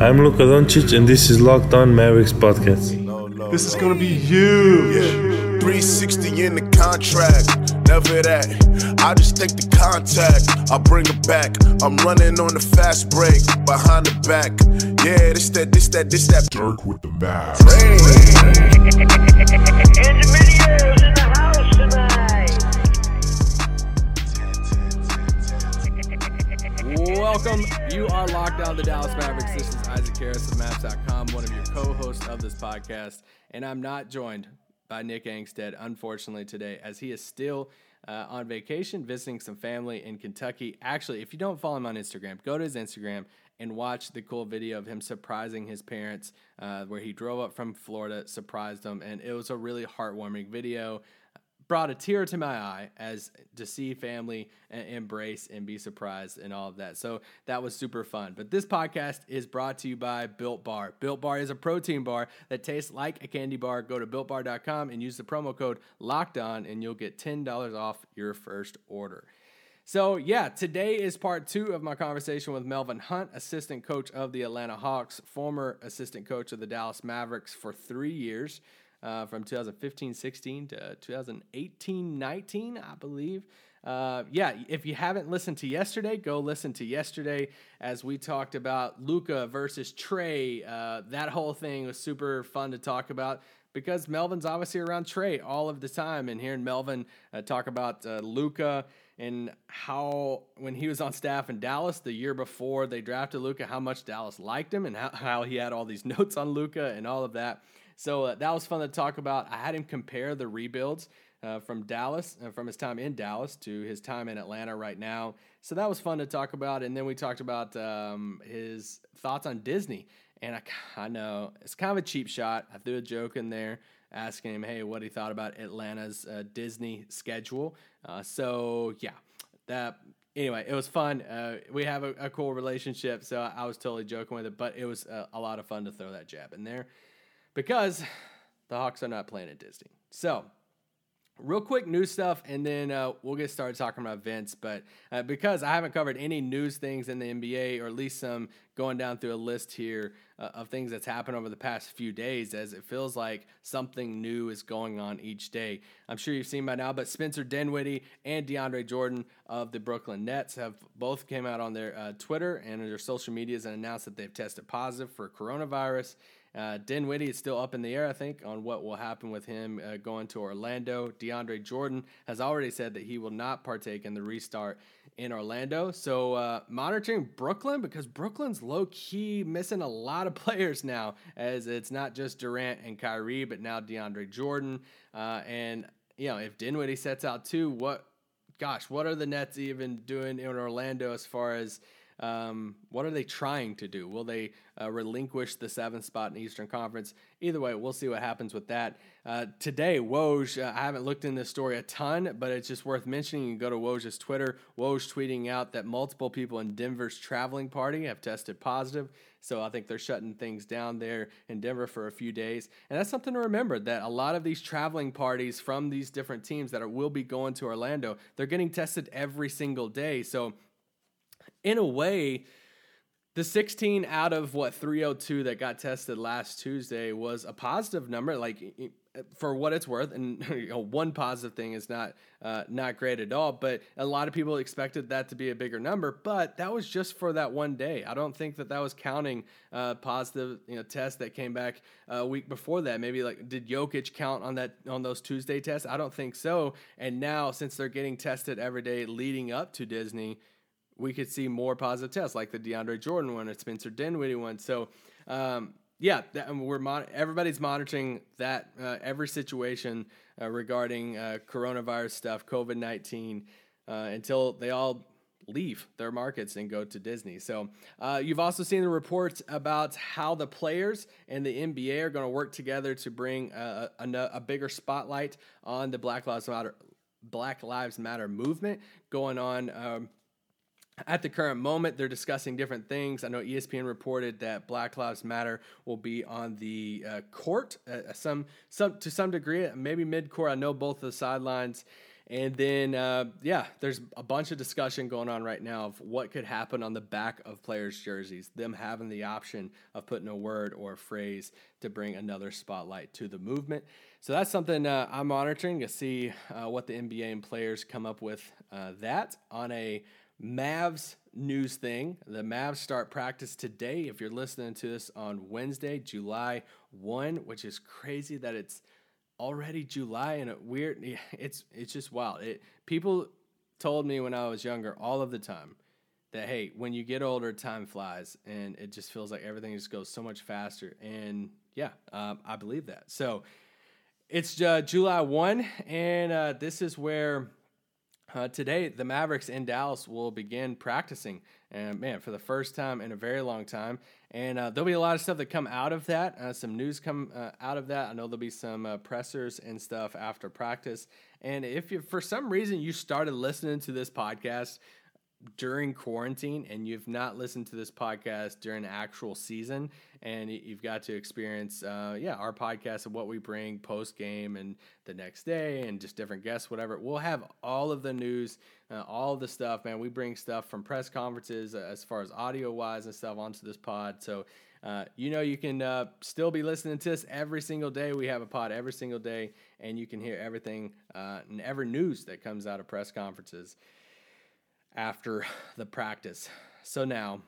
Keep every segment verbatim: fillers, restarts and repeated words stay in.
I'm Luka Doncic, and this is Locked On Mavericks Podcast. This is gonna be huge. Yeah. three sixty in the contract. Never that. I just take the contact. I bring it back. I'm running on the fast break. Behind the back. Yeah, this that, this that, this that. Dirk with the Mavs. And the videos in the house tonight. Welcome. You are locked on the Dallas Mavericks. This is Isaac Harris of Maps dot com, one of your co-hosts of this podcast. And I'm not joined by Nick Angstead, unfortunately, today, as he is still uh, on vacation visiting some family in Kentucky. Actually, if you don't follow him on Instagram, go to his Instagram and watch the cool video of him surprising his parents, uh, where he drove up from Florida, surprised them, and it was a really heartwarming video. Brought a tear to my eye as to see family embrace and be surprised and all of that. So that was super fun. But this podcast is brought to you by Built Bar. Built Bar is a protein bar that tastes like a candy bar. Go to built bar dot com and use the promo code LOCKEDON and you'll get ten dollars off your first order. So yeah, today is part two of my conversation with Melvin Hunt, assistant coach of the Atlanta Hawks, former assistant coach of the Dallas Mavericks for three years. Uh, from twenty fifteen sixteen to twenty eighteen nineteen, I believe. Uh, yeah, if you haven't listened to yesterday, go listen to yesterday as we talked about Luka versus Trey. Uh, that whole thing was super fun to talk about because Melvin's obviously around Trey all of the time. And hearing Melvin uh, talk about uh, Luka and how when he was on staff in Dallas the year before they drafted Luka, how much Dallas liked him and how, how he had all these notes on Luka and all of that. So uh, that was fun to talk about. I had him compare the rebuilds uh, from Dallas, uh, from his time in Dallas to his time in Atlanta right now. So that was fun to talk about. And then we talked about um, his thoughts on Disney. And I, I know it's kind of a cheap shot. I threw a joke in there asking him, hey, what he thought about Atlanta's uh, Disney schedule. Uh, so, yeah, that... Anyway, it was fun. Uh, we have a, a cool relationship, so I, I was totally joking with it. But it was uh, a lot of fun to throw that jab in there. Because the Hawks are not playing at Disney. So, real quick news stuff, and then uh, we'll get started talking about Vince. But uh, because I haven't covered any news things in the N B A, or at least some going down through a list here uh, of things that's happened over the past few days, as it feels like something new is going on each day. I'm sure you've seen by now, but Spencer Dinwiddie and DeAndre Jordan of the Brooklyn Nets have both came out on their uh, Twitter and their social medias and announced that they've tested positive for coronavirus. Uh, Dinwiddie is still up in the air, I think, on what will happen with him uh, going to Orlando. DeAndre Jordan has already said that he will not partake in the restart in Orlando. So uh, monitoring Brooklyn, because Brooklyn's low-key missing a lot of players now, as it's not just Durant and Kyrie, but now DeAndre Jordan. Uh, and, you know, if Dinwiddie sets out too, what, gosh, what are the Nets even doing in Orlando as far as, Um, what are they trying to do? Will they uh, relinquish the seventh spot in the Eastern Conference? Either way, we'll see what happens with that. Uh, today, Woj, uh, I haven't looked in this story a ton, but it's just worth mentioning. You can go to Woj's Twitter. Woj tweeting out that multiple people in Denver's traveling party have tested positive. So I think they're shutting things down there in Denver for a few days. And that's something to remember, that a lot of these traveling parties from these different teams that are, will be going to Orlando, they're getting tested every single day. So in a way, the sixteen out of, what, three oh two that got tested last Tuesday was a positive number, like, for what it's worth. And you know, one positive thing is not uh, not great at all, but a lot of people expected that to be a bigger number, but that was just for that one day. I don't think that that was counting uh, positive you know, tests that came back a week before that. Maybe, like, did Jokic count on that on those Tuesday tests? I don't think so. And now, since they're getting tested every day leading up to Disney, we could see more positive tests like the DeAndre Jordan one and Spencer Dinwiddie one. So, um, yeah, that, we're mon- everybody's monitoring that uh, every situation uh, regarding uh, coronavirus stuff, COVID nineteen, uh, until they all leave their markets and go to Disney. So uh, you've also seen the reports about how the players and the N B A are going to work together to bring a, a, a bigger spotlight on the Black Lives Matter, Black Lives Matter movement going on. Um, At the current moment, they're discussing different things. I know E S P N reported that Black Lives Matter will be on the uh, court, uh, some some to some degree, maybe mid-court. I know both the sidelines And then, uh, yeah, there's a bunch of discussion going on right now of what could happen on the back of players' jerseys, them having the option of putting a word or a phrase to bring another spotlight to the movement. So that's something uh, I'm monitoring to see uh, what the N B A and players come up with uh, that. On a Mavs news thing, the Mavs start practice today. If you're listening to this on Wednesday, July first, which is crazy that it's already July, and it weird it's it's just wild. It people told me when I was younger all of the time that, hey, when you get older, time flies, and it just feels like everything just goes so much faster. And yeah, um, I believe that. So it's uh, July first, and uh, this is where uh, today the Mavericks in Dallas will begin practicing. And man, for the first time in a very long time. And uh, there'll be a lot of stuff that come out of that. Uh, some news come uh, out of that. I know there'll be some uh, pressers and stuff after practice. And if you, for some reason you started listening to this podcast during quarantine and you've not listened to this podcast during the actual season, and you've got to experience, uh, yeah, our podcast and what we bring post-game and the next day and just different guests, whatever. We'll have all of the news, uh, all of the stuff, man. We bring stuff from press conferences uh, as far as audio-wise and stuff onto this pod. So, uh, you know, you can uh, still be listening to us every single day. We have a pod every single day, and you can hear everything uh, and every news that comes out of press conferences after the practice. So now,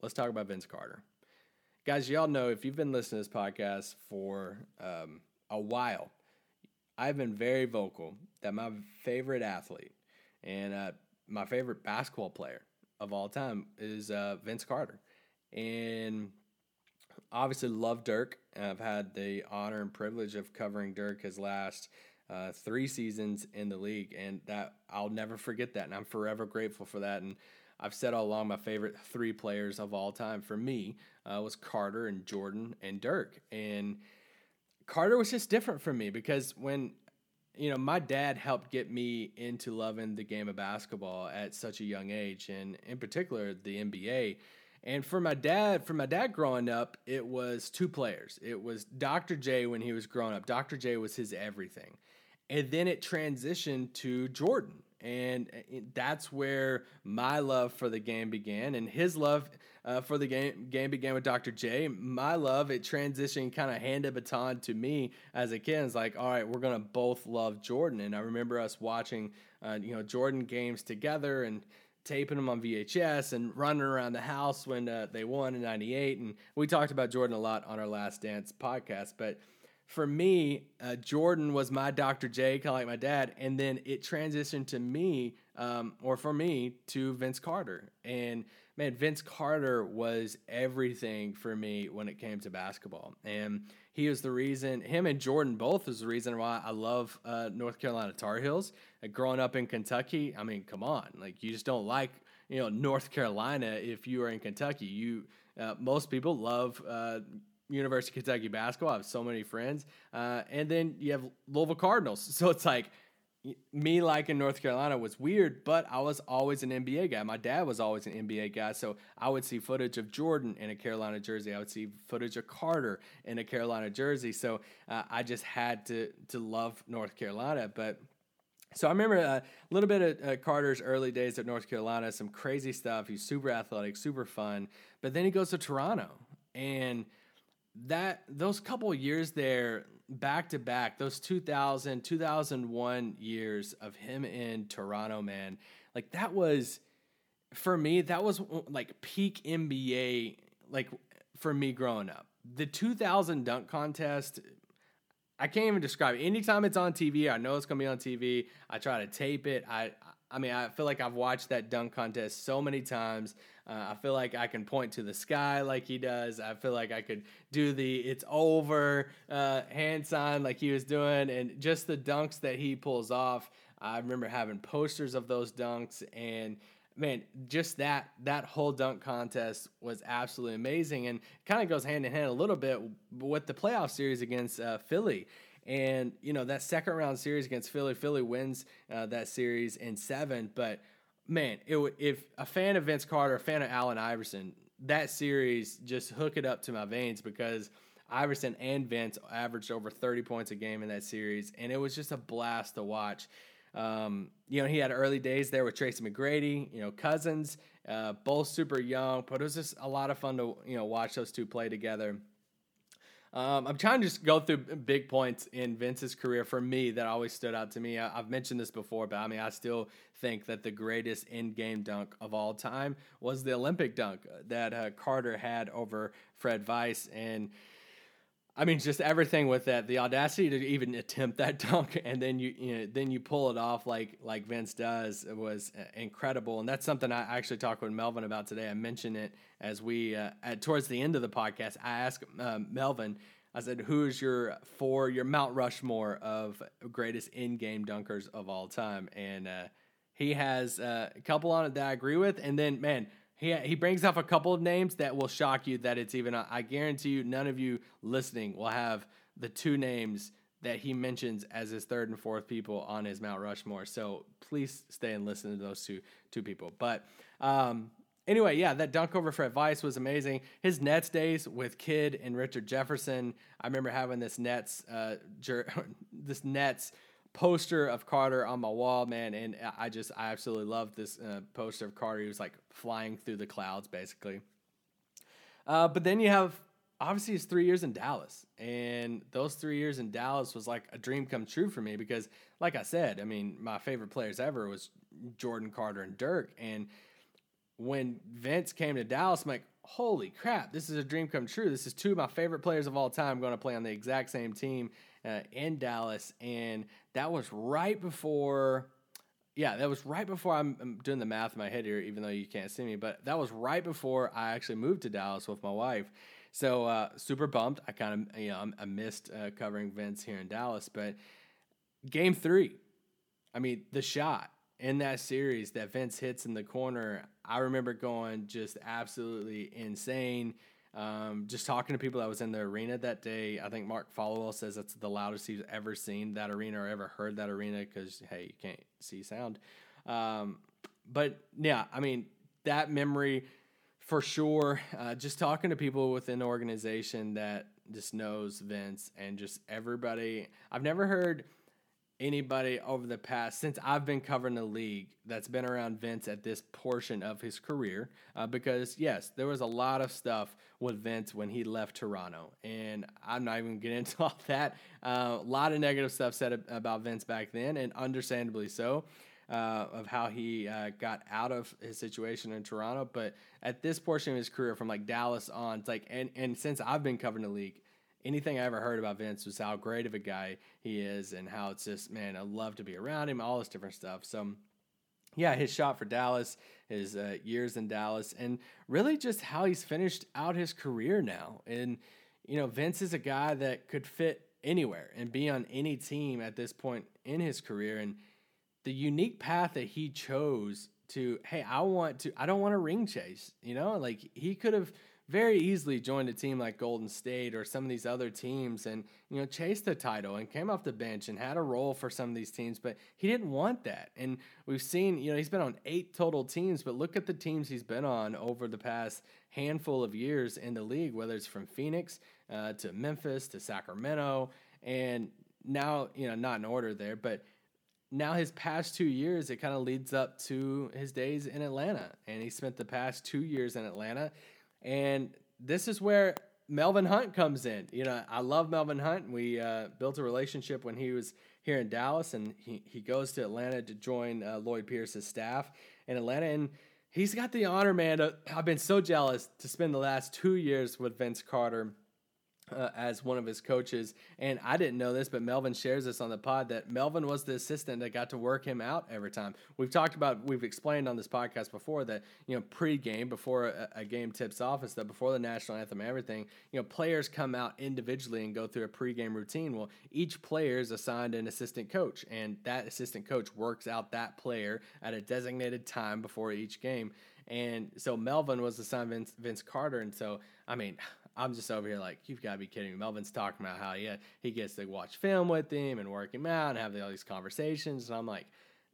let's talk about Vince Carter. Guys, y'all know, if you've been listening to this podcast for um, a while, I've been very vocal that my favorite athlete and uh, my favorite basketball player of all time is uh, Vince Carter. And obviously love Dirk. And I've had the honor and privilege of covering Dirk his last Uh, three seasons in the league, and that I'll never forget that, and I'm forever grateful for that. And I've said all along my favorite three players of all time for me uh, was Carter and Jordan and Dirk. And Carter was just different for me because when, you know, my dad helped get me into loving the game of basketball at such a young age, and in particular the N B A. And for my dad, for my dad growing up, it was two players. It was Doctor J when he was growing up. Doctor J was his everything. And then it transitioned to Jordan. And that's where my love for the game began. And his love uh, for the game game began with Doctor J. My love, it transitioned kind of hand a baton to me as a kid. It's like, all right, we're going to both love Jordan. And I remember us watching uh, you know, Jordan games together and taping them on V H S and running around the house when uh, they won in ninety-eight. And we talked about Jordan a lot on our Last Dance podcast. But for me, uh, Jordan was my Doctor J, kind of like my dad, and then it transitioned to me, um, or for me, to Vince Carter. And man, Vince Carter was everything for me when it came to basketball. And he was the reason, him and Jordan both is the reason why I love uh, North Carolina Tar Heels. Like growing up in Kentucky, I mean, come on, like you just don't like, you know, North Carolina if you are in Kentucky. You, uh, most people love Uh, University of Kentucky basketball. I have so many friends. Uh, and then you have Louisville Cardinals. So it's like me liking North Carolina was weird, but I was always an N B A guy. My dad was always an N B A guy. So I would see footage of Jordan in a Carolina jersey. I would see footage of Carter in a Carolina jersey. So uh, I just had to, to love North Carolina. But so I remember a little bit of uh, Carter's early days at North Carolina, some crazy stuff. He's super athletic, super fun. But then he goes to Toronto, and that those couple of years there back to back, those two thousand, two thousand one years of him in Toronto, man, like that was for me, that was like peak N B A, like for me growing up. The two thousand dunk contest, I can't even describe it. Anytime it's on T V, I know it's going to be on T V. I try to tape it. I, I mean, I feel like I've watched that dunk contest so many times. Uh, I feel like I can point to the sky like he does. I feel like I could do the it's over uh, hand sign like he was doing. And just the dunks that he pulls off, I remember having posters of those dunks. And, man, just that that whole dunk contest was absolutely amazing. And kind of goes hand in hand a little bit with the playoff series against uh, Philly. And, you know, that second round series against Philly, Philly wins uh, that series in seven. But, man, it w- if a fan of Vince Carter, a fan of Allen Iverson, that series just hook it up to my veins because Iverson and Vince averaged over thirty points a game in that series, and it was just a blast to watch. Um, you know, he had early days there with Tracy McGrady, you know, Cousins, uh, both super young, but it was just a lot of fun to, you know, watch those two play together. Um, I'm trying to just go through big points in Vince's career for me that always stood out to me. I, I've mentioned this before, but I mean, I still think that the greatest in-game dunk of all time was the Olympic dunk that uh, Carter had over Fred Weiss. And I mean, just everything with that, the audacity to even attempt that dunk, and then you, you know, then you pull it off like like Vince does, it was incredible. And that's something I actually talked with Melvin about today. I mentioned it as we uh, at, towards the end of the podcast. I asked um, Melvin, I said, "Who is your for your Mount Rushmore of greatest in-game dunkers of all time?" And uh, he has uh, a couple on it that I agree with, and then man. He he brings up a couple of names that will shock you that it's even, I guarantee you, none of you listening will have the two names that he mentions as his third and fourth people on his Mount Rushmore. So please stay and listen to those two two people. But um, anyway, yeah, that dunk over Fred Weiss was amazing. His Nets days with Kidd and Richard Jefferson. I remember having this Nets uh, jer- this Nets. poster of Carter on my wall, man, and I just I absolutely loved this uh, poster of Carter. He was like flying through the clouds, basically. Uh, but then you have obviously his three years in Dallas, and those three years in Dallas was like a dream come true for me because, like I said, I mean my favorite players ever was Jordan, Carter, and Dirk. And when Vince came to Dallas, I'm like, holy crap, this is a dream come true. This is two of my favorite players of all time going to play on the exact same team. Uh, in Dallas, and that was right before, yeah, that was right before I'm, I'm doing the math in my head here, even though you can't see me, but that was right before I actually moved to Dallas with my wife. So uh, super bummed. I kind of, you know, I missed uh, covering Vince here in Dallas, but game three, I mean, the shot in that series that Vince hits in the corner, I remember going just absolutely insane. Um, just talking to people that was in the arena that day, I think Mark Folwell says that's the loudest he's ever seen that arena or ever heard that arena because, hey, you can't see sound. Um, but, yeah, I mean, that memory for sure, uh, just talking to people within the organization that just knows Vince and just everybody. I've never heard anybody over the past, since I've been covering the league, that's been around Vince at this portion of his career, uh, because yes, there was a lot of stuff with Vince when he left Toronto, and I'm not even getting into all that. Uh, a lot of negative stuff said about Vince back then, and understandably so, uh, of how he uh, got out of his situation in Toronto. But at this portion of his career, from like Dallas on, it's like, and and since I've been covering the league, anything I ever heard about Vince was how great of a guy he is and how it's just, man, I love to be around him, all this different stuff. So, yeah, his shot for Dallas, his uh, years in Dallas, and really just how he's finished out his career now. And, you know, Vince is a guy that could fit anywhere and be on any team at this point in his career. And the unique path that he chose to, hey, I want to, I don't want to ring chase, you know, like he could have very easily joined a team like Golden State or some of these other teams and, you know, chased the title and came off the bench and had a role for some of these teams, but he didn't want that. And we've seen, you know, he's been on eight total teams, but look at the teams he's been on over the past handful of years in the league, whether it's from Phoenix uh, to Memphis to Sacramento. And now, you know, not in order there, but now his past two years, it kind of leads up to his days in Atlanta. And he spent the past two years in Atlanta. And this is where Melvin Hunt comes in. You know, I love Melvin Hunt. We uh, built a relationship when he was here in Dallas, and he, he goes to Atlanta to join uh, Lloyd Pierce's staff in Atlanta. And he's got the honor, man. To, I've been so jealous to spend the last two years with Vince Carter uh, as one of his coaches. And I didn't know this, but Melvin shares this on the pod that Melvin was the assistant that got to work him out every time. We've talked about, we've explained on this podcast before that, you know, pregame, before a, a game tips off, is that before the national anthem, everything, you know, players come out individually and go through a pregame routine. Well, each player is assigned an assistant coach, and that assistant coach works out that player at a designated time before each game. And so Melvin was assigned Vince, Vince Carter. And so, I mean, I'm just over here like, you've got to be kidding me. Melvin's talking about how yeah, he gets to watch film with him and work him out and have all these conversations. And I'm like,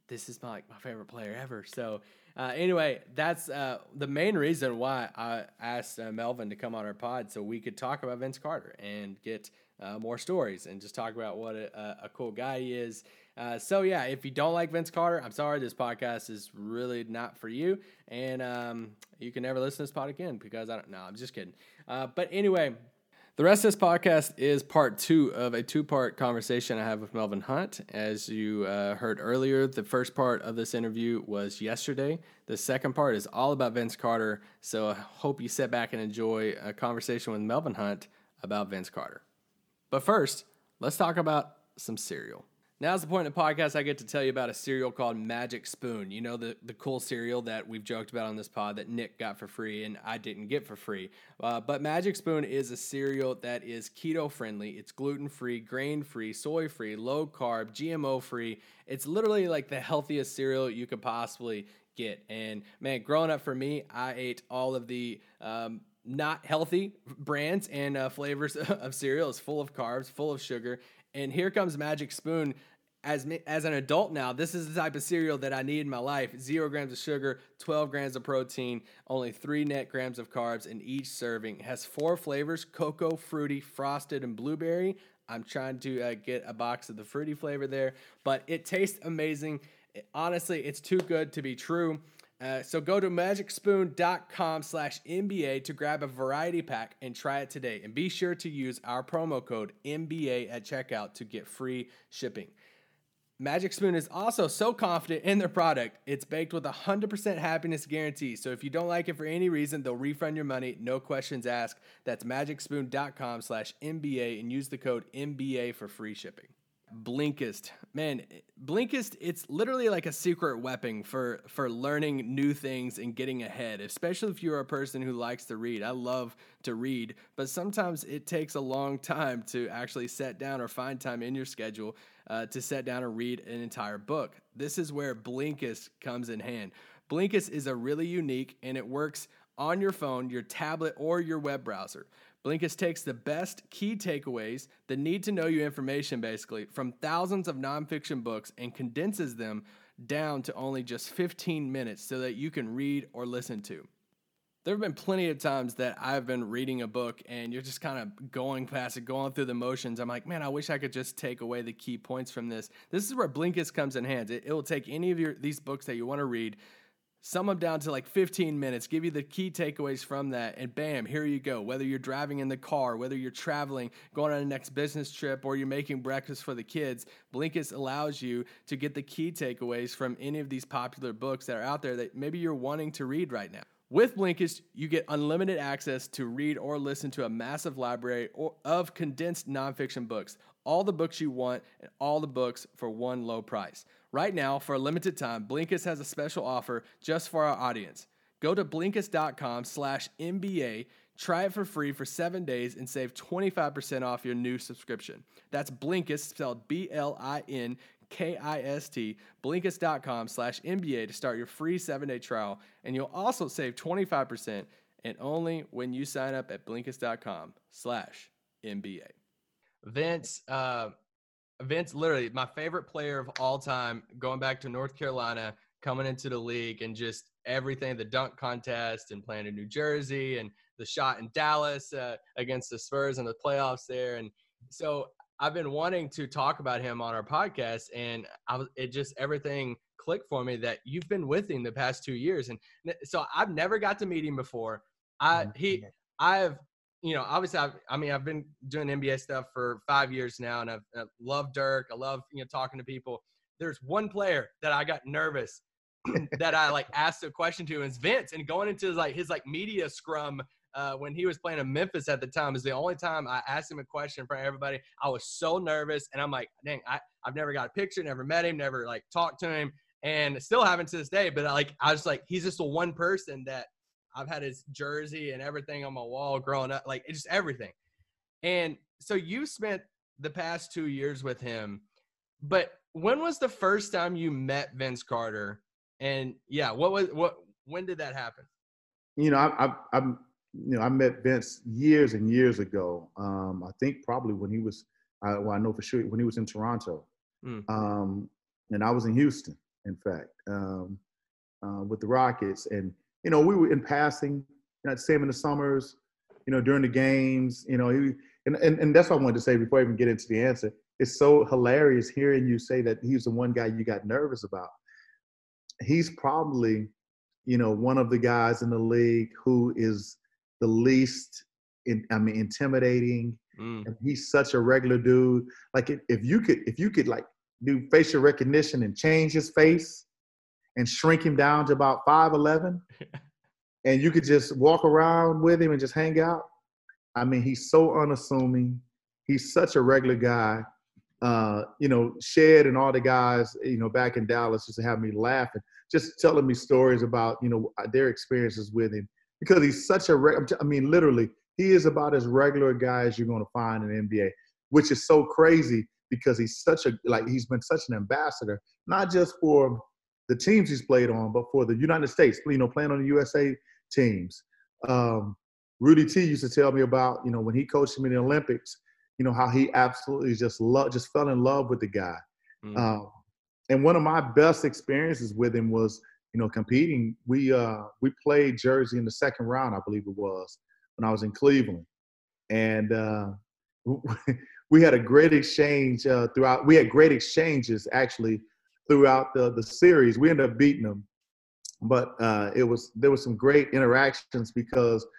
this is my, like, my favorite player ever. So uh, anyway, that's uh, the main reason why I asked uh, Melvin to come on our pod so we could talk about Vince Carter and get uh, more stories and just talk about what a, a cool guy he is. Uh, so, yeah, if you don't like Vince Carter, I'm sorry, this podcast is really not for you. And um, you can never listen to this pod again because I don't – no, I'm just kidding. Uh, but anyway, the rest of this podcast is part two of a two-part conversation I have with Melvin Hunt. As you uh, heard earlier, the first part of this interview was yesterday. The second part is all about Vince Carter. So I hope you sit back and enjoy a conversation with Melvin Hunt about Vince Carter. But first, let's talk about some cereal. Now's the point in the podcast I get to tell you about a cereal called Magic Spoon. You know, the, the cool cereal that we've joked about on this pod that Nick got for free and I didn't get for free. Uh, but Magic Spoon is a cereal that is keto-friendly. It's gluten-free, grain-free, soy-free, low-carb, G M O-free. It's literally like the healthiest cereal you could possibly get. And, man, growing up for me, I ate all of the... Um, not healthy brands and uh, flavors of cereal. Is full of carbs, full of sugar. And here comes Magic Spoon. As me, as an adult now, this is the type of cereal that I need in my life. Zero grams of sugar, twelve grams of protein, only three net grams of carbs in each serving. It has four flavors, cocoa, fruity, frosted, and blueberry. I'm trying to uh, get a box of the fruity flavor there, but it tastes amazing. It, honestly, it's too good to be true. Uh, so go to magic spoon dot com slash N B A to grab a variety pack and try it today. And be sure to use our promo code N B A at checkout to get free shipping. Magic Spoon is also so confident in their product, it's baked with a one hundred percent happiness guarantee. So if you don't like it for any reason, they'll refund your money. No questions asked. That's magic spoon dot com slash N B A and use the code N B A for free shipping. Blinkist. Man, Blinkist, it's literally like a secret weapon for, for learning new things and getting ahead, especially if you're a person who likes to read. I love to read, but sometimes it takes a long time to actually sit down or find time in your schedule uh, to sit down and read an entire book. This is where Blinkist comes in hand. Blinkist is a really unique, and it works on your phone, your tablet, or your web browser. Blinkist takes the best key takeaways, the need-to-know-you information, basically, from thousands of nonfiction books and condenses them down to only just fifteen minutes so that you can read or listen to. There have been plenty of times that I've been reading a book and you're just kind of going past it, going through the motions. I'm like, man, I wish I could just take away the key points from this. This is where Blinkist comes in hands. It, it will take any of your these books that you want to read, sum them down to like fifteen minutes, give you the key takeaways from that, and bam, here you go. Whether you're driving in the car, whether you're traveling, going on a next business trip, or you're making breakfast for the kids, Blinkist allows you to get the key takeaways from any of these popular books that are out there that maybe you're wanting to read right now. With Blinkist, you get unlimited access to read or listen to a massive library of condensed nonfiction books, all the books you want, and all the books for one low price. Right now, for a limited time, Blinkist has a special offer just for our audience. Go to Blinkist dot com slash N B A, try it for free for seven days, and save twenty-five percent off your new subscription. That's Blinkist, spelled B L I N K I S T, Blinkist dot com slash N B A to start your free seven-day trial. And you'll also save twenty-five percent, and only when you sign up at Blinkist dot com slash N B A. Vince, uh... Vince, literally my favorite player of all time, going back to North Carolina, coming into the league and just everything, the dunk contest and playing in New Jersey and the shot in Dallas uh, against the Spurs in the playoffs there. And so I've been wanting to talk about him on our podcast, and I was, it just everything clicked for me that you've been with him the past two years. And so I've never got to meet him before. I, he, I've, You know, obviously, I've, I mean, I've been doing N B A stuff for five years now, and I've, I love Dirk. I love, you know, talking to people. There's one player that I got nervous that I, like, asked a question to, and it's Vince. And going into, like, his, like, media scrum uh, when he was playing in Memphis at the time is the only time I asked him a question in front of everybody. I was so nervous, and I'm like, dang, I, I've never got a picture, never met him, never, like, talked to him, and still haven't to this day. But, like, I was like, he's just the one person that – I've had his jersey and everything on my wall growing up, like just everything. And so you spent the past two years with him, but when was the first time you met Vince Carter? And yeah, what was, what, when did that happen? You know, I, I, I'm, you know, I met Vince years and years ago. Um, I think probably when he was, I, well, I know for sure when he was in Toronto, mm. um, and I was in Houston, in fact, um, uh, with the Rockets. And, you know, we were in passing, you know, I'd see him in the summers, you know, during the games, you know, he and, and, and that's what I wanted to say before I even get into the answer. It's so hilarious hearing you say that he's the one guy you got nervous about. He's probably, you know, one of the guys in the league who is the least, in, I mean, intimidating. Mm. And he's such a regular dude. Like if, if you could, if you could like do facial recognition and change his face and shrink him down to about five eleven, and you could just walk around with him and just hang out. I mean, he's so unassuming. He's such a regular guy. Uh, you know, Shed and all the guys, you know, back in Dallas used to have me laughing, just telling me stories about, you know, their experiences with him, because he's such a re- – I mean, literally, he is about as regular a guy as you're going to find in the N B A, which is so crazy because he's such a – like he's been such an ambassador, not just for the teams he's played on, but for the United States, you know, playing on the U S A teams. Um, Rudy T used to tell me about, you know, when he coached him in the Olympics, you know, how he absolutely just loved, just fell in love with the guy. Mm. Um, and one of my best experiences with him was, you know, competing. We uh, we played Jersey in the second round, I believe it was, when I was in Cleveland. And uh, we had a great exchange uh, throughout. We had great exchanges, actually, throughout the, the series. We ended up beating them. But uh, it was there was some great interactions because –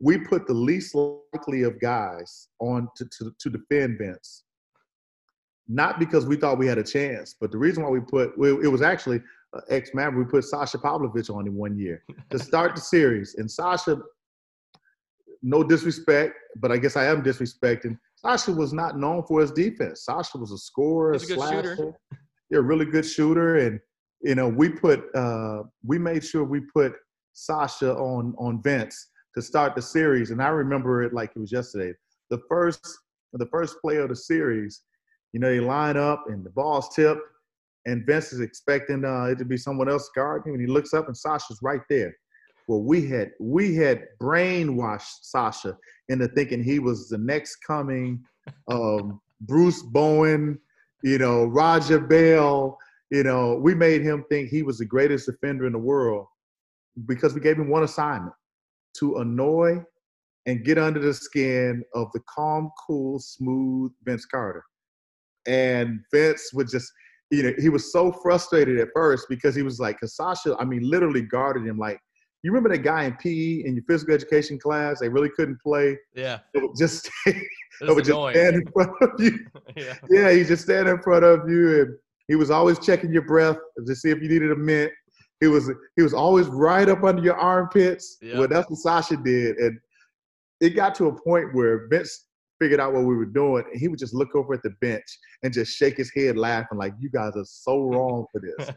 we put the least likely of guys on to, to, to defend Vince. Not because we thought we had a chance, but the reason why we put – it was actually uh, ex-Maverick. We put Sasha Pavlovich on him one year to start the series. And Sasha, no disrespect, but I guess I am disrespecting. Sasha was not known for his defense. Sasha was a scorer, He's a, a slasher. Shooter. Yeah, a really good shooter. And, you know, we put uh, – we made sure we put Sasha on, on Vince to start the series, and I remember it like it was yesterday. The first, the first play of the series, you know, they line up and the ball's tipped, and Vince is expecting uh, it to be someone else guarding him, and he looks up and Sasha's right there. Well, we had we had brainwashed Sasha into thinking he was the next coming um, Bruce Bowen, you know, Roger Bell. You know, we made him think he was the greatest defender in the world because we gave him one assignment: to annoy and get under the skin of the calm, cool, smooth Vince Carter. And Vince would just, you know, he was so frustrated at first because he was like, cause Sasha, I mean, literally guarded him. Like, you remember that guy in P E in your physical education class? They really couldn't play. Yeah. It would just, it would just stand in front of you. Yeah. Yeah, he just stand in front of you. And he was always checking your breath to see if you needed a mint. He was he was always right up under your armpits. Yep. Well, that's what Sasha did. And it got to a point where Vince figured out what we were doing, and he would just look over at the bench and just shake his head laughing like, you guys are so wrong for this.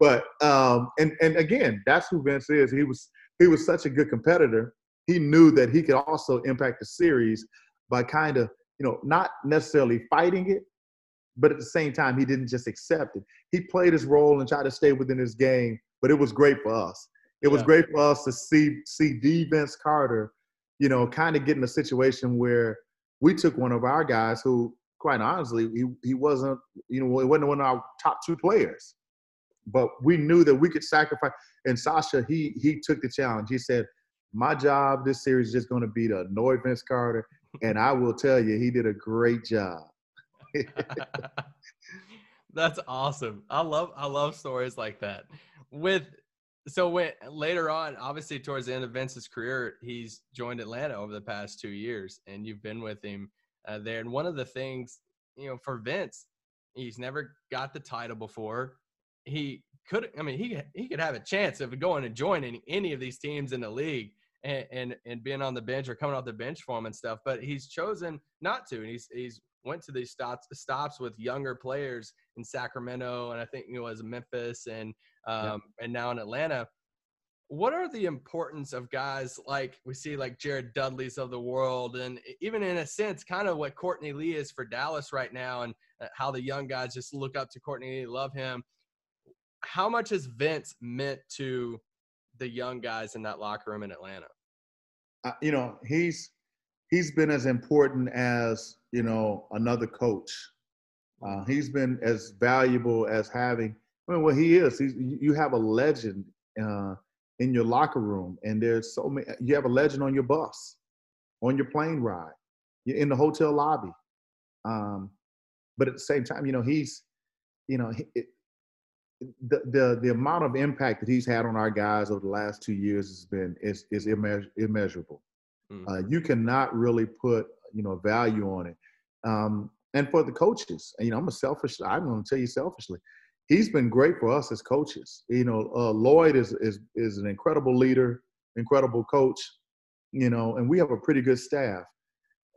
But um, and and again, that's who Vince is. He was he was such a good competitor. He knew that he could also impact the series by kind of, you know, not necessarily fighting it, but at the same time, he didn't just accept it. He played his role and tried to stay within his game. But it was great for us. It yeah. was great for us to see see D. Vince Carter, you know, kind of get in a situation where we took one of our guys who, quite honestly, he he wasn't, you know, he wasn't one of our top two players. But we knew that we could sacrifice. And Sasha, he he took the challenge. He said, my job this series is just going to be to annoy Vince Carter. And I will tell you, he did a great job. That's awesome. I love I love stories like that. With so when later on, obviously towards the end of Vince's career, he's joined Atlanta over the past two years, and you've been with him uh, there. And one of the things, you know, for Vince, he's never got the title before. He could, I mean, he he could have a chance of going and joining any of these teams in the league and and, and being on the bench or coming off the bench for him and stuff. But he's chosen not to, and he's he's went to these stops stops with younger players in Sacramento, and I think it was Memphis, and um, yeah. and now in Atlanta. What are the importance of guys like we see like Jared Dudley's of the world, and even in a sense kind of what Courtney Lee is for Dallas right now, and how the young guys just look up to Courtney Lee, love him. How much has Vince meant to the young guys in that locker room in Atlanta? Uh, you know, he's he's been as important as, you know, another coach. Uh, he's been as valuable as having, I mean, well, he is. He's, you have a legend uh, in your locker room, and there's so many, you have a legend on your bus, on your plane ride. You're in the hotel lobby. Um, but at the same time, you know, he's, you know, it, the, the the amount of impact that he's had on our guys over the last two years has been, is, is immeas- immeasurable. Mm. Uh, you cannot really put, you know, value on it. Um, and for the coaches, you know, I'm a selfish, I'm going to tell you selfishly, he's been great for us as coaches. You know, uh, Lloyd is, is, is an incredible leader, incredible coach, you know, and we have a pretty good staff.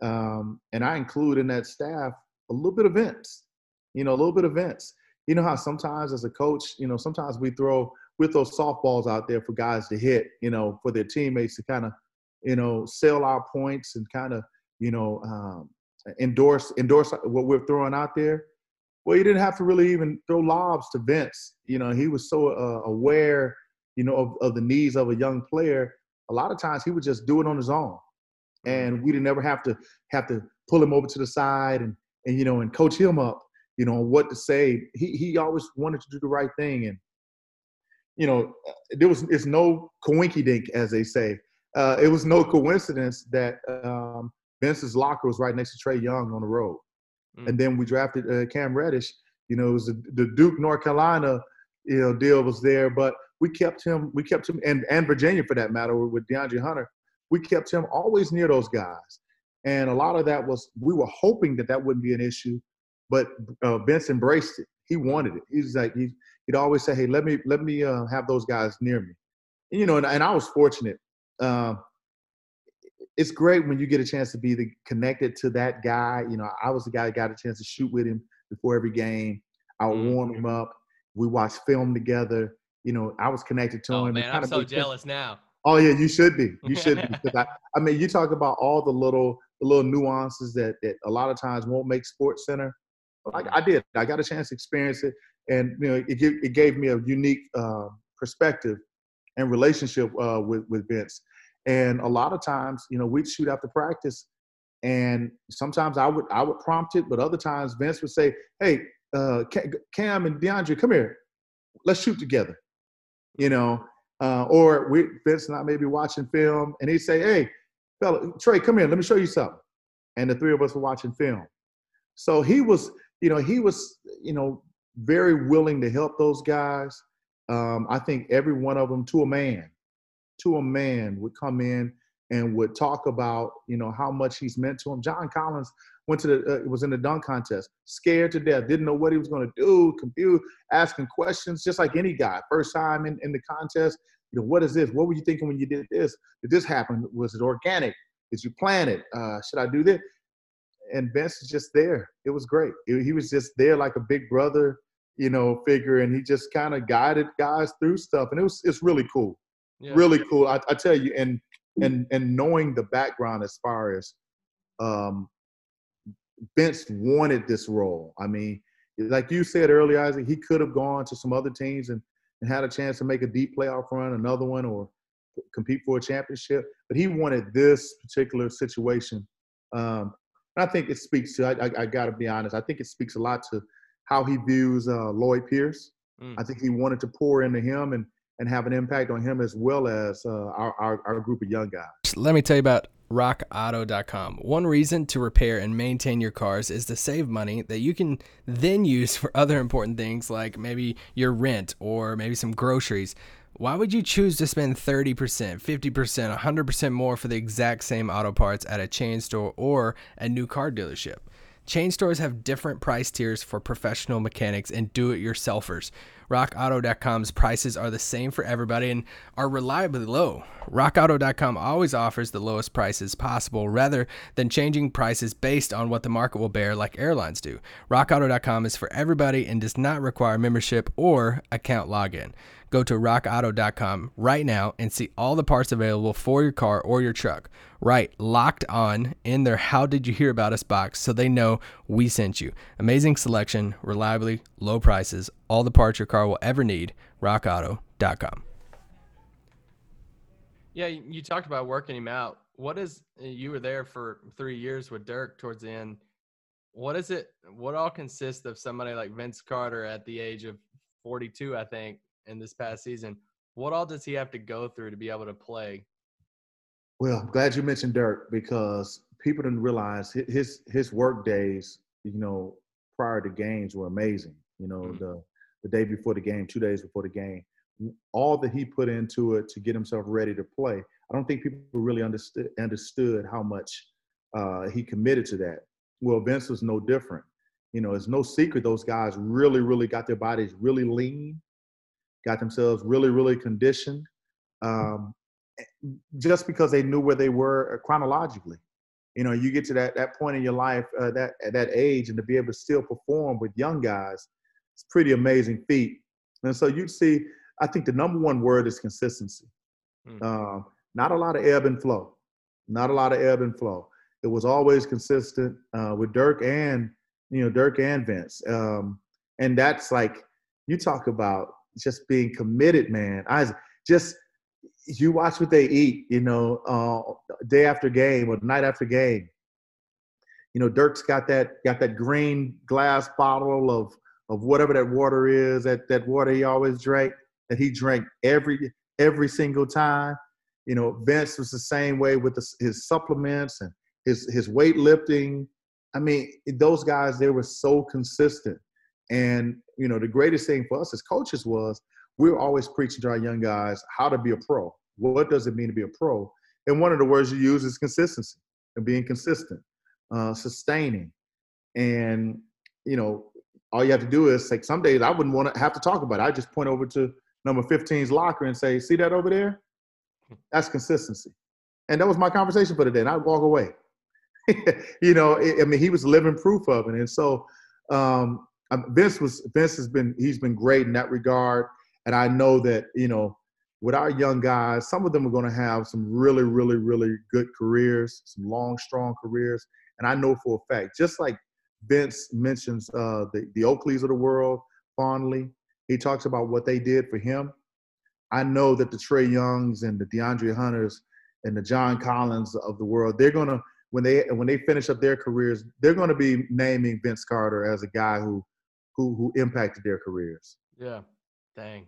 Um, and I include in that staff a little bit of Vince, you know, a little bit of Vince. You know how sometimes as a coach, you know, sometimes we throw, we throw softballs out there for guys to hit, you know, for their teammates to kind of, you know, sell our points and kind of, you know, um, endorse, endorse what we're throwing out there. Well, you didn't have to really even throw lobs to Vince. You know, he was so uh, aware, you know, of, of the needs of a young player. A lot of times he would just do it on his own. And we didn't ever have to have to pull him over to the side and, and you know, and coach him up, you know, what to say. He he always wanted to do the right thing. And, you know, there was, it's no coinky-dink, as they say. Uh, it was no coincidence that um, Vince's locker was right next to Trey Young on the road. Mm. And then we drafted uh, Cam Reddish. You know, it was the, the Duke, North Carolina, you know, deal was there. But we kept him, we kept him, and, and Virginia for that matter, with DeAndre Hunter. We kept him always near those guys. And a lot of that was, we were hoping that that wouldn't be an issue, but uh, Vince embraced it. He wanted it. He's like, he, he'd always say, hey, let me, let me uh, have those guys near me. And, you know, and, and I was fortunate. Uh, it's great when you get a chance to be the, connected to that guy. You know, I was the guy that got a chance to shoot with him before every game. I would mm-hmm. warm him up. We watched film together. You know, I was connected to oh, him. Oh, man, I'm so jealous now. Oh yeah, you should be. You should be. Because I, I mean, you talk about all the little, the little nuances that, that a lot of times won't make Sports Center. Like I did. I got a chance to experience it, and you know, it gave, it gave me a unique uh, perspective and relationship uh, with with Vince. And a lot of times, you know, we'd shoot after practice, and sometimes I would I would prompt it, but other times Vince would say, "Hey, uh, Cam and DeAndre, come here. Let's shoot together." You know. Uh, or we, Vince and I may be watching film, and he'd say, hey, fella, Trey, come here. Let me show you something. And the three of us were watching film. So he was, you know, he was, you know, very willing to help those guys. Um, I think every one of them, to a man, to a man, would come in and would talk about, you know, how much he's meant to him. John Collins went to the, uh, was in the dunk contest, scared to death, didn't know what he was going to do, confused, asking questions, just like any guy. First time in, in the contest, you know, what is this? What were you thinking when you did this? Did this happen? Was it organic? Did you plan it? Uh, should I do this? And Vince is just there. It was great. It, he was just there like a big brother, you know, figure, and he just kind of guided guys through stuff. And it was, it's really cool. Yeah. Really cool. I, I tell you, and And and knowing the background as far as um, Vince wanted this role. I mean, like you said earlier, Isaac, he could have gone to some other teams and, and had a chance to make a deep playoff run, another one, or compete for a championship. But he wanted this particular situation. Um, and I think it speaks to, I, I, I got to be honest, I think it speaks a lot to how he views uh, Lloyd Pierce. Mm. I think he wanted to pour into him and and have an impact on him as well as uh, our, our, our group of young guys. Let me tell you about rock auto dot com. One reason to repair and maintain your cars is to save money that you can then use for other important things like maybe your rent or maybe some groceries. Why would you choose to spend thirty percent, fifty percent, one hundred percent more for the exact same auto parts at a chain store or a new car dealership? Chain stores have different price tiers for professional mechanics and do-it-yourselfers. rock auto dot com's prices are the same for everybody and are reliably low. rock auto dot com always offers the lowest prices possible rather than changing prices based on what the market will bear like airlines do. rock auto dot com is for everybody and does not require membership or account login. Go to rock auto dot com right now and see all the parts available for your car or your truck. Right, locked on in their How Did You Hear About Us box so they know we sent you. Amazing selection, reliably low prices, all the parts your car will ever need, rock auto dot com. Yeah, you talked about working him out. What is, you were there for three years with Dirk towards the end. What is it, what all consists of somebody like Vince Carter at the age of forty-two, I think, in this past season? What all does he have to go through to be able to play? Well, I'm glad you mentioned Dirk because people didn't realize his his work days, you know, prior to games were amazing. You know, mm-hmm. the the day before the game, two days before the game, all that he put into it to get himself ready to play. I don't think people really understood understood how much uh, he committed to that. Well, Vince was no different. You know, it's no secret those guys really, really got their bodies really lean, got themselves really, really conditioned, um, just because they knew where they were chronologically. You know, you get to that that point in your life, uh, that at that age, and to be able to still perform with young guys, it's a pretty amazing feat. And so you'd see, I think the number one word is consistency. Mm. Um, not a lot of ebb and flow. Not a lot of ebb and flow. It was always consistent uh, with Dirk and, you know, Dirk and Vince. Um, and that's like, you talk about just being committed, man. I just, you watch what they eat, you know, uh, day after game or night after game. You know, Dirk's got that got that green glass bottle of of whatever that water is, that that water he always drank, that he drank every every single time. You know, Vince was the same way with the, his supplements and his his weightlifting. I mean, those guys, they were so consistent. And, you know, the greatest thing for us as coaches was we were always preaching to our young guys how to be a pro. What does it mean to be a pro? And one of the words you use is consistency and being consistent, uh, sustaining. And, you know, all you have to do is, like, some days I wouldn't want to have to talk about it. I just point over to number fifteen's locker and say, see that over there? That's consistency. And that was my conversation for the day. And I'd walk away. You know, it, I mean, he was living proof of it. And so um, Vince was Vince has been he's been great in that regard. And I know that, you know, with our young guys, some of them are going to have some really, really, really good careers, some long, strong careers. And I know for a fact, just like Vince mentions uh, the, the Oakleys of the world fondly, he talks about what they did for him. I know that the Trey Youngs and the DeAndre Hunters and the John Collins of the world, they're going to, when they when they finish up their careers, they're going to be naming Vince Carter as a guy who who who impacted their careers. Yeah, dang.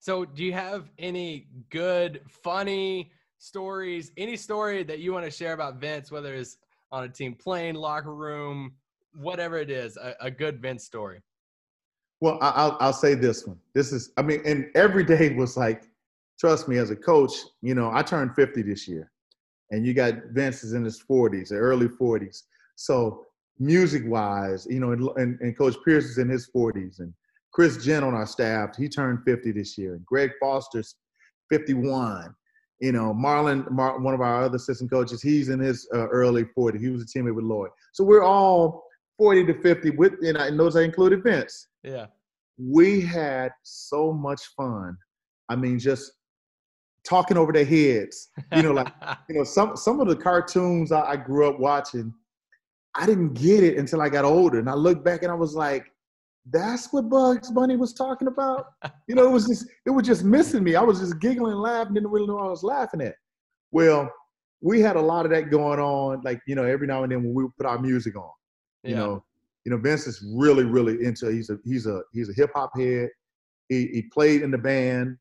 So do you have any good, funny stories, any story that you want to share about Vince, whether it's on a team plane, locker room, whatever it is, a, a good Vince story? Well, I, I'll, I'll say this one. This is, I mean, and every day was like, trust me, as a coach, you know, I turned fifty this year. And you got Vince is in his forties, the early forties. So music-wise, you know, and, and Coach Pierce is in his forties. And Chris Jenn on our staff, he turned fifty this year. And Greg Foster's fifty-one. You know, Marlon, Mar- one of our other assistant coaches, he's in his uh, early forties. He was a teammate with Lloyd. So we're all forty to fifty with, and I notice I included Vince. Yeah. We had so much fun. I mean, just – talking over their heads, you know, like, you know, some, some of the cartoons I, I grew up watching, I didn't get it until I got older. And I looked back and I was like, that's what Bugs Bunny was talking about. You know, it was just, it was just missing me. I was just giggling, laughing, didn't really know what I was laughing at. Well, we had a lot of that going on. Like, you know, every now and then when we would put our music on, yeah. you know, you know, Vince is really, really into, he's a, he's a, he's a hip hop head. He, he played in the band.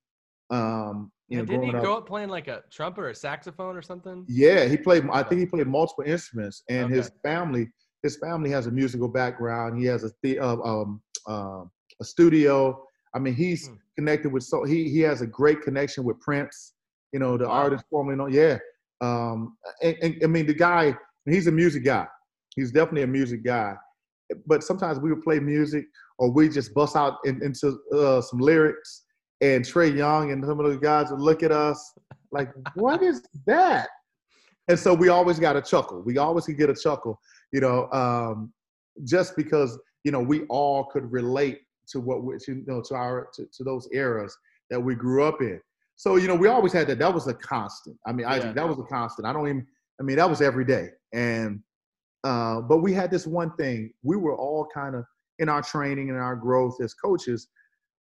Um, You know, didn't he go up playing like a trumpet or a saxophone or something? Yeah, he played. I think he played multiple instruments, and okay. his family, his family has a musical background. He has a the, uh, um, uh, a studio. I mean, he's hmm. connected with so he he has a great connection with Prince. You know, the wow. artist formerly known. Yeah, um, and, and I mean the guy. He's a music guy. He's definitely a music guy. But sometimes we would play music, or we just bust out in, into uh, some lyrics. And Trey Young and some of those guys would look at us like, what is that? And so we always got a chuckle. We always could get a chuckle, you know, um, just because, you know, we all could relate to what we, you know, to our, to, to those eras that we grew up in. So, you know, we always had that. That was a constant. I mean, Isaac, yeah. that was a constant. I don't even, I mean, that was every day. And, uh, but we had this one thing. We were all kind of in our training and our growth as coaches.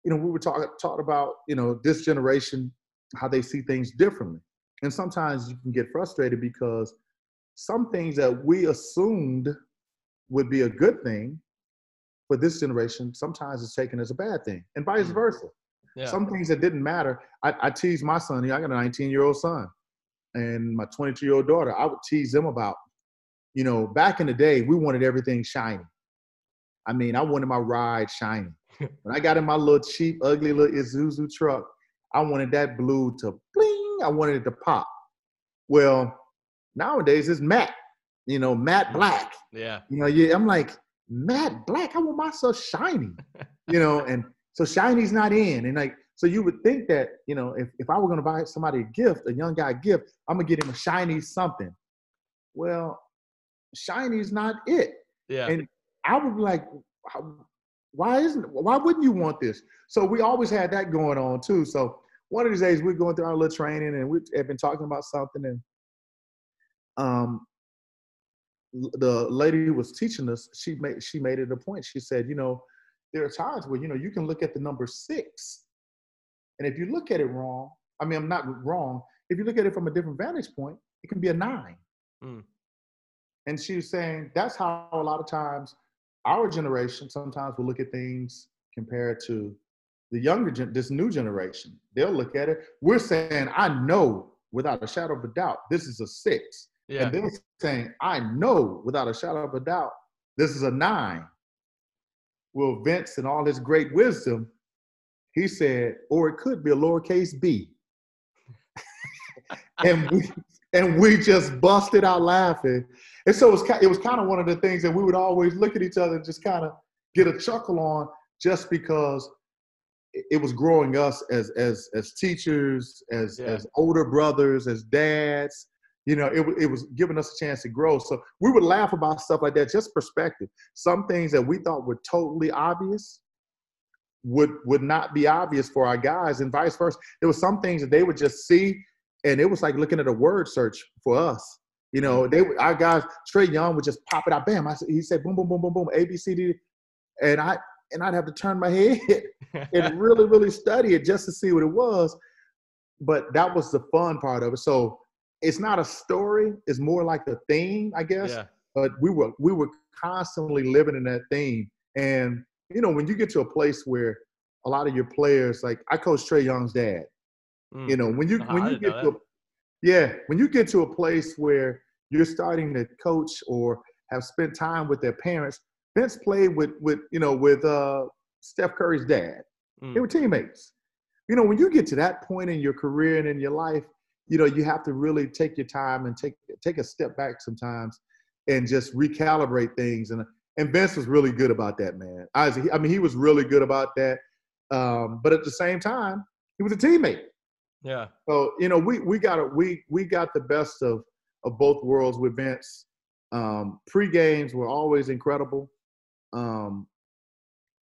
You know, we were talking taught about, you know, this generation, how they see things differently. And sometimes you can get frustrated because some things that we assumed would be a good thing for this generation, sometimes it's taken as a bad thing, and vice versa. Yeah. Some things that didn't matter. I, I tease my son. You know, I got a nineteen-year-old son and my twenty-two-year-old daughter. I would tease them about You know, back in the day, we wanted everything shiny. I mean, I wanted my ride shiny. When I got in my little cheap, ugly little Isuzu truck, I wanted that blue to bling. I wanted it to pop. Well, nowadays it's matte, you know, matte black. Yeah. You know, yeah, I'm like, matte black? I want myself shiny, you know, and so shiny's not in. And like, so you would think that, you know, if, if I were going to buy somebody a gift, a young guy a gift, I'm going to get him a shiny something. Well, shiny's not it. Yeah. And I would be like, why isn't, why wouldn't you want this? So we always had that going on too. So one of these days we're going through our little training and we have been talking about something, and um, the lady who was teaching us, she made, she made it a point. She said, you know, there are times where, you know, you can look at the number six, and if you look at it wrong, I mean, I'm not wrong. If you look at it from a different vantage point, it can be a nine. Mm. And she was saying, that's how a lot of times our generation sometimes will look at things compared to the younger, gen- this new generation. They'll look at it. We're saying, I know without a shadow of a doubt, this is a six. Yeah. And they're saying, I know without a shadow of a doubt, this is a nine. Well, Vince, in all his great wisdom, he said, or it could be a lowercase b. and we and we just busted out laughing. And so it was, it was kind of one of the things that we would always look at each other and just kind of get a chuckle on, just because it was growing us as as as teachers, as yeah. as older brothers, as dads. You know, it, it was giving us a chance to grow. So we would laugh about stuff like that, just perspective. Some things that we thought were totally obvious would would not be obvious for our guys, and vice versa. There were some things that they would just see, and it was like looking at a word search for us. You know, they our guys, Trey Young would just pop it out, bam. I, he said, boom, boom, boom, boom, boom, A, B, C, D. And, I, and I'd have to turn my head and really, really study it just to see what it was. But that was the fun part of it. So it's not a story. It's more like the theme, I guess. Yeah. But we were we were constantly living in that theme. And, you know, when you get to a place where a lot of your players, like I coached Trey Young's dad. Mm. You know, when you uh-huh, when you get to a, yeah, when you get to a place where you're starting to coach or have spent time with their parents, Vince played with with you know with uh, Steph Curry's dad. Mm. They were teammates. You know, when you get to that point in your career and in your life, you know, you have to really take your time and take take a step back sometimes and just recalibrate things. And and Vince was really good about that, man. Isaac, I mean, he was really good about that. Um, but at the same time, he was a teammate. Yeah. So, you know, we we got a, we we got the best of, of both worlds with Vince. Um, pre-games were always incredible. Um,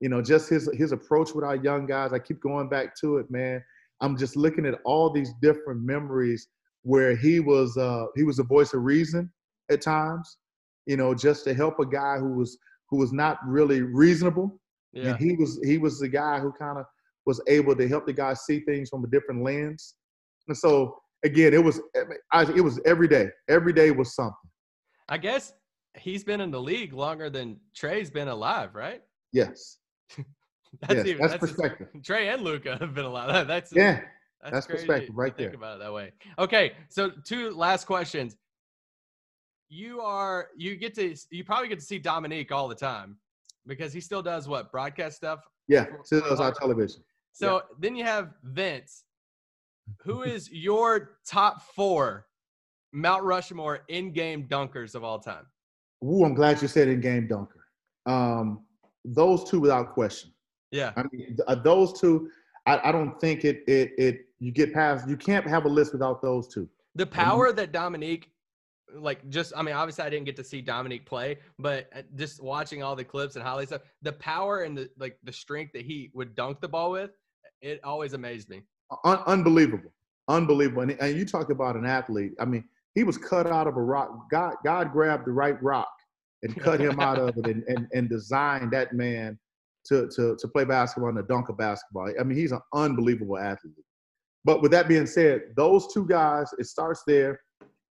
you know, just his his approach with our young guys. I keep going back to it, man. I'm just looking at all these different memories where he was uh, he was a voice of reason at times, you know, just to help a guy who was who was not really reasonable. Yeah. And he was he was the guy who kind of was able to help the guy see things from a different lens. And so again, it was it was every day. Every day was something. I guess he's been in the league longer than Trey's been alive, right? Yes. That's, yes, even, that's, that's perspective. Just, Trey and Luka have been allowed. That's yeah, that's, that's crazy perspective right there. Think about it that way. Okay, so two last questions. You are you get to you probably get to see Dominique all the time because he still does what broadcast stuff. Yeah, still does our television. So yeah. Then you have Vince. Who is your top four Mount Rushmore in-game dunkers of all time? Ooh, I'm glad you said in-game dunker. Um, those two without question. Yeah, I mean those two. I, I don't think it it it you get past. You can't have a list without those two. The power I mean, that Dominique, like just I mean, obviously I didn't get to see Dominique play, but just watching all the clips and highlights stuff, the power and the like the strength that he would dunk the ball with, it always amazed me. Un- unbelievable, unbelievable. And, and you talk about an athlete. I mean, he was cut out of a rock. God God grabbed the right rock and cut him out of it, and and and designed that man to to to play basketball and to dunk a basketball. I mean, he's an unbelievable athlete. But with that being said, those two guys, it starts there,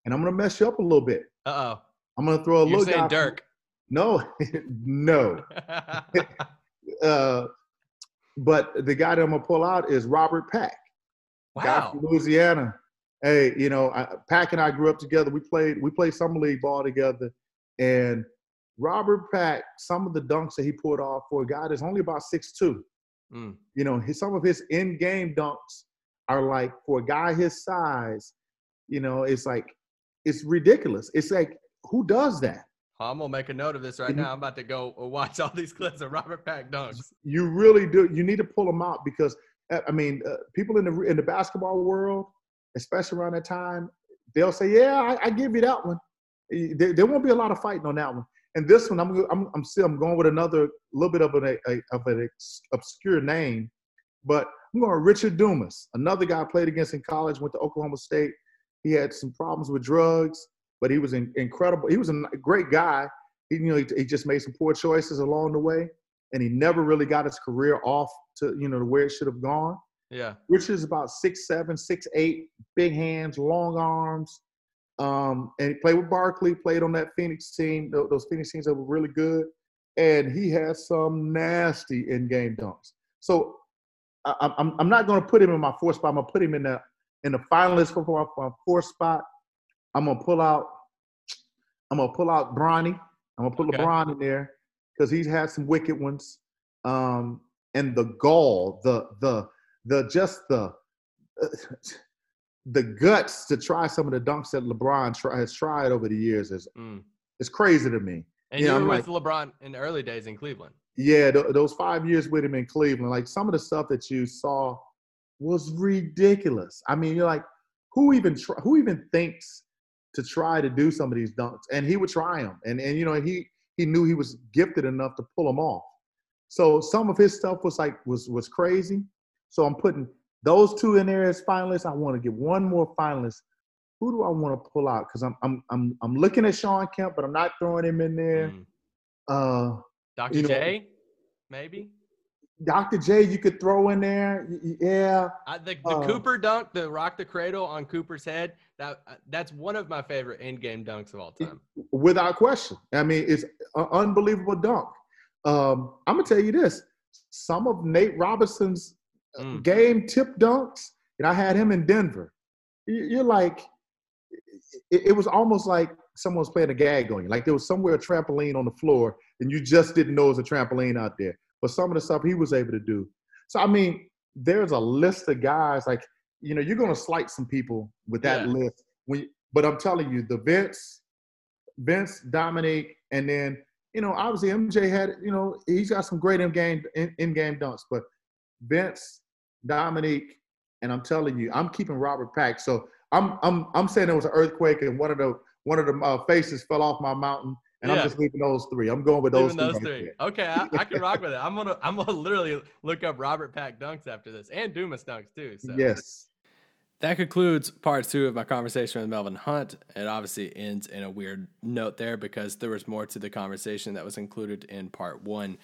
and I'm going to mess you up a little bit. Uh-oh. I'm going to throw a You're little guy. You're saying Dirk. No. No. uh, but the guy that I'm going to pull out is Robert Pack. Wow. Guy from Louisiana. Hey, you know, I, Pack and I grew up together. We played we played summer league ball together. And Robert Pack, some of the dunks that he pulled off for a guy that's only about six two, mm. you know, his, some of his in-game dunks are like, for a guy his size, you know, it's like, it's ridiculous. It's like, who does that? I'm going to make a note of this right now. I'm about to go watch all these clips of Robert Pack dunks. You really do. You need to pull them out because, I mean, uh, people in the in the basketball world, especially around that time, they'll say, yeah, I, I give you that one. There, there won't be a lot of fighting on that one. And this one, I'm I'm, I'm still I'm going with another little bit of an, a, of an obscure name, but I'm going to Richard Dumas, another guy I played against in college, went to Oklahoma State. He had some problems with drugs. But he was an incredible. He was a great guy. He, you know, he, he just made some poor choices along the way, and he never really got his career off to, you know, where it should have gone. Yeah. Which is about six seven, six eight, big hands, long arms, um, and he played with Barkley. Played on that Phoenix team. Those Phoenix teams that were really good, and he had some nasty in-game dunks. So I, I'm I'm not going to put him in my fourth spot. I'm going to put him in the in the finalists for my, my fourth spot. I'm gonna pull out. I'm gonna pull out Bronny. I'm gonna put okay. LeBron in there because he's had some wicked ones. Um, and the gall, the the the just the uh, the guts to try some of the dunks that LeBron try, has tried over the years is mm. it's crazy to me. And you, you know, were with like, LeBron in the early days in Cleveland. Yeah, th- those five years with him in Cleveland, like some of the stuff that you saw was ridiculous. I mean, you're like, who even tr- who even thinks to try to do some of these dunks, and he would try them. And, and you know, he, he knew he was gifted enough to pull them off. So some of his stuff was like, was, was crazy. So I'm putting those two in there as finalists. I want to get one more finalist. Who do I want to pull out? Cause I'm, I'm, I'm, I'm looking at Sean Kemp, but I'm not throwing him in there. Mm. Uh, Doctor You know, J maybe. Doctor J, you could throw in there, yeah. I think the uh, Cooper dunk, the rock the cradle on Cooper's head, that that's one of my favorite in-game dunks of all time. Without question. I mean, it's an unbelievable dunk. Um, I'm going to tell you this. Some of Nate Robinson's mm. game tip dunks, and I had him in Denver. You're like, it was almost like someone was playing a gag on you. Like there was somewhere a trampoline on the floor, and you just didn't know it was a trampoline out there. But some of the stuff he was able to do. So, I mean, there's a list of guys. Like, you know, you're going to slight some people with that yeah. list. When, but I'm telling you, the Vince, Vince, Dominique, and then, you know, obviously M J had, you know, he's got some great in-game, in, in-game dunks. But Vince, Dominique, and I'm telling you, I'm keeping Robert Pack. So I'm I'm I'm saying there was an earthquake and one of the one of the uh, faces fell off my mountain. And yeah. I'm just leaving those three. I'm going with those, those three. Right, okay, I, I can rock with it. I'm gonna, I'm gonna literally look up Robert Pack dunks after this, and Dumas dunks too. So. Yes, that concludes part two of my conversation with Melvin Hunt. It obviously ends in a weird note there because there was more to the conversation that was included in part one.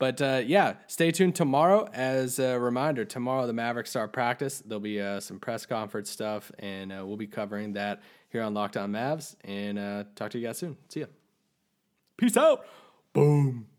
But uh, yeah, stay tuned tomorrow. As a reminder, tomorrow the Mavericks start practice. There'll be uh, some press conference stuff, and uh, we'll be covering that here on Locked On Mavs. And uh, talk to you guys soon. See ya. Peace out. Boom.